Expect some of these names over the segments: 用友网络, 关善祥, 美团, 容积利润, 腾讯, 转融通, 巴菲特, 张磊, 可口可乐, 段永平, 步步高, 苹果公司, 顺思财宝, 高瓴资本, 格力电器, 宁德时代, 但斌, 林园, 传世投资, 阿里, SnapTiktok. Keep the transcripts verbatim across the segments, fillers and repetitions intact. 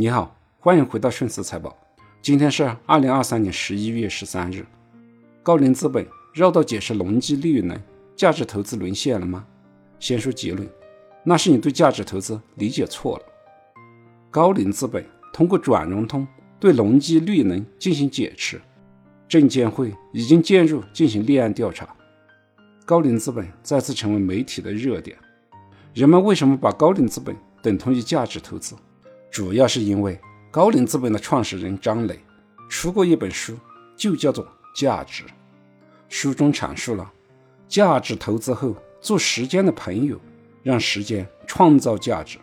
你好，欢迎回到顺思财宝。今天是二零二三年十一月十三日。高瓴资本绕道解释容积利润、价值投资沦陷了吗？先说结论，那是你对价值投资理解错了。高瓴资本通过转融通对容积利润进行解释，证监会已经介入进行立案调查。高瓴资本再次成为媒体的热点。人们为什么把高瓴资本等同于价值投资？主要是因为高瓴资本的创始人张磊出过一本书，就叫做《价值》。书中阐述了价值投资后做时间的朋友，让时间创造价值。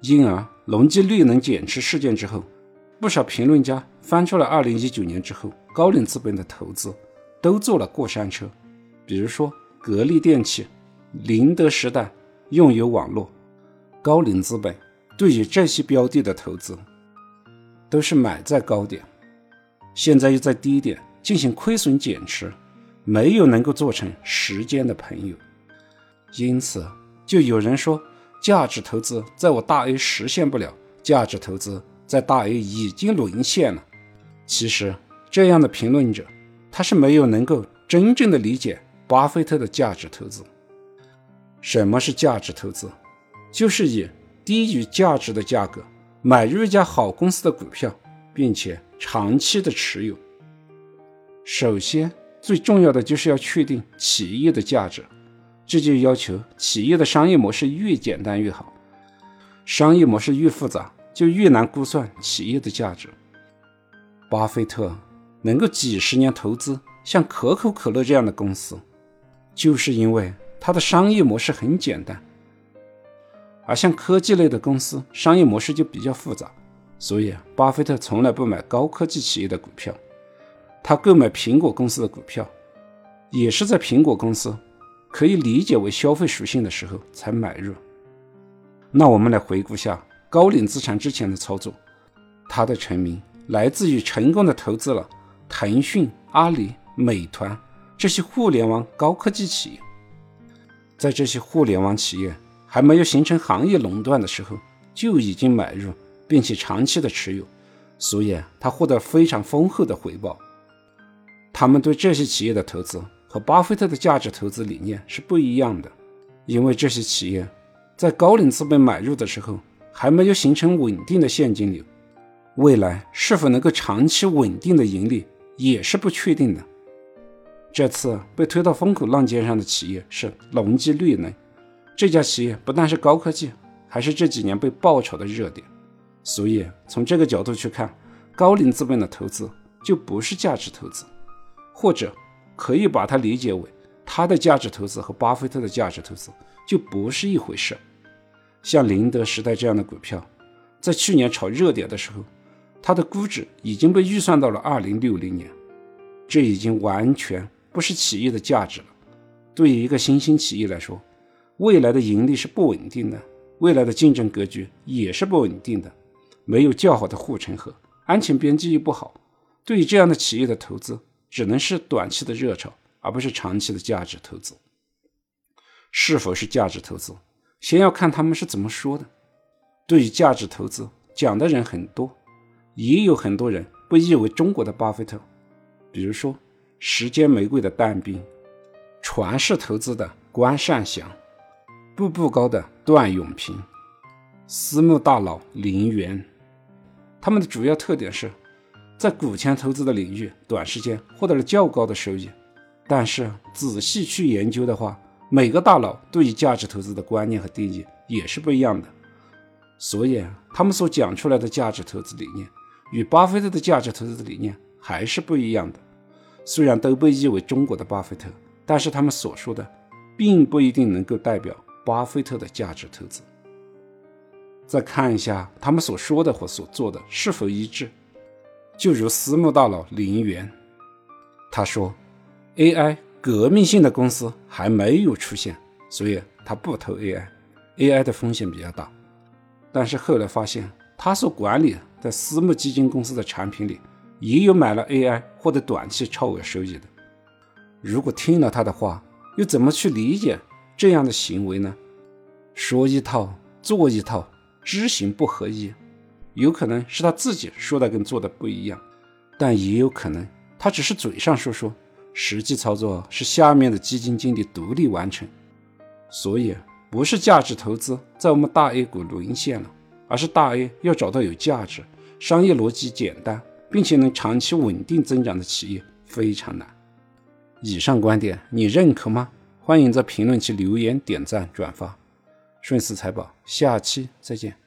因而容积利润减持事件之后，不少评论家翻出了二零一九年之后高瓴资本的投资都坐了过山车，比如说格力电器、宁德时代、用友网络。高瓴资本对于这些标的的投资都是买在高点，现在又在低点进行亏损减持，没有能够做成时间的朋友。因此就有人说，价值投资在我大 A 实现不了，价值投资在大 A 已经沦陷了。其实这样的评论者，他是没有能够真正的理解巴菲特的价值投资。什么是价值投资？就是以低于价值的价格买入一家好公司的股票，并且长期的持有。首先最重要的就是要确定企业的价值，这就要求企业的商业模式越简单越好，商业模式越复杂就越难估算企业的价值。巴菲特能够几十年投资像可口可乐这样的公司，就是因为它的商业模式很简单，而像科技类的公司商业模式就比较复杂，所以巴菲特从来不买高科技企业的股票。他购买苹果公司的股票，也是在苹果公司可以理解为消费属性的时候才买入。那我们来回顾下高瓴资产之前的操作。他的成名来自于成功的投资了腾讯、阿里、美团这些互联网高科技企业。在这些互联网企业还没有形成行业垄断的时候就已经买入并且长期的持有，所以他获得非常丰厚的回报。他们对这些企业的投资和巴菲特的价值投资理念是不一样的，因为这些企业在高瓴资本买入的时候还没有形成稳定的现金流，未来是否能够长期稳定的盈利也是不确定的。这次被推到风口浪尖上的企业是容积利润，这家企业不但是高科技，还是这几年被爆炒的热点。所以从这个角度去看，高瓴资本的投资就不是价值投资，或者可以把它理解为他的价值投资和巴菲特的价值投资就不是一回事。像宁德时代这样的股票在去年炒热点的时候，它的估值已经被预算到了二零六零年，这已经完全不是企业的价值了。对于一个新兴企业来说，未来的盈利是不稳定的，未来的竞争格局也是不稳定的，没有较好的护城河，安全边际又不好，对于这样的企业的投资只能是短期的热潮，而不是长期的价值投资。是否是价值投资，先要看他们是怎么说的。对于价值投资讲的人很多，也有很多人被誉为中国的巴菲特，比如说时间玫瑰的但斌、传世投资的关善祥、步步高的段永平、私募大佬林园。他们的主要特点是在股权投资的领域短时间获得了较高的收益，但是仔细去研究的话，每个大佬对于价值投资的观念和定义也是不一样的，所以他们所讲出来的价值投资理念与巴菲特的价值投资理念还是不一样的。虽然都被誉为中国的巴菲特，但是他们所说的并不一定能够代表巴菲特的价值投资。再看一下他们所说的或所做的是否一致，就如私募大佬林园，他说 A I 革命性的公司还没有出现，所以他不投 A I， A I 的风险比较大。但是后来发现他所管理在私募基金公司的产品里也有买了 A I 或者短期超额收益的。如果听了他的话，又怎么去理解这样的行为呢？说一套做一套，知行不合一。有可能是他自己说的跟做的不一样，但也有可能他只是嘴上说说，实际操作是下面的基金经理独立完成。所以不是价值投资在我们大 A 股沦陷了，而是大 A 要找到有价值、商业逻辑简单并且能长期稳定增长的企业非常难。以上观点你认可吗？欢迎在评论区留言、点赞、转发。顺思财宝，下期再见。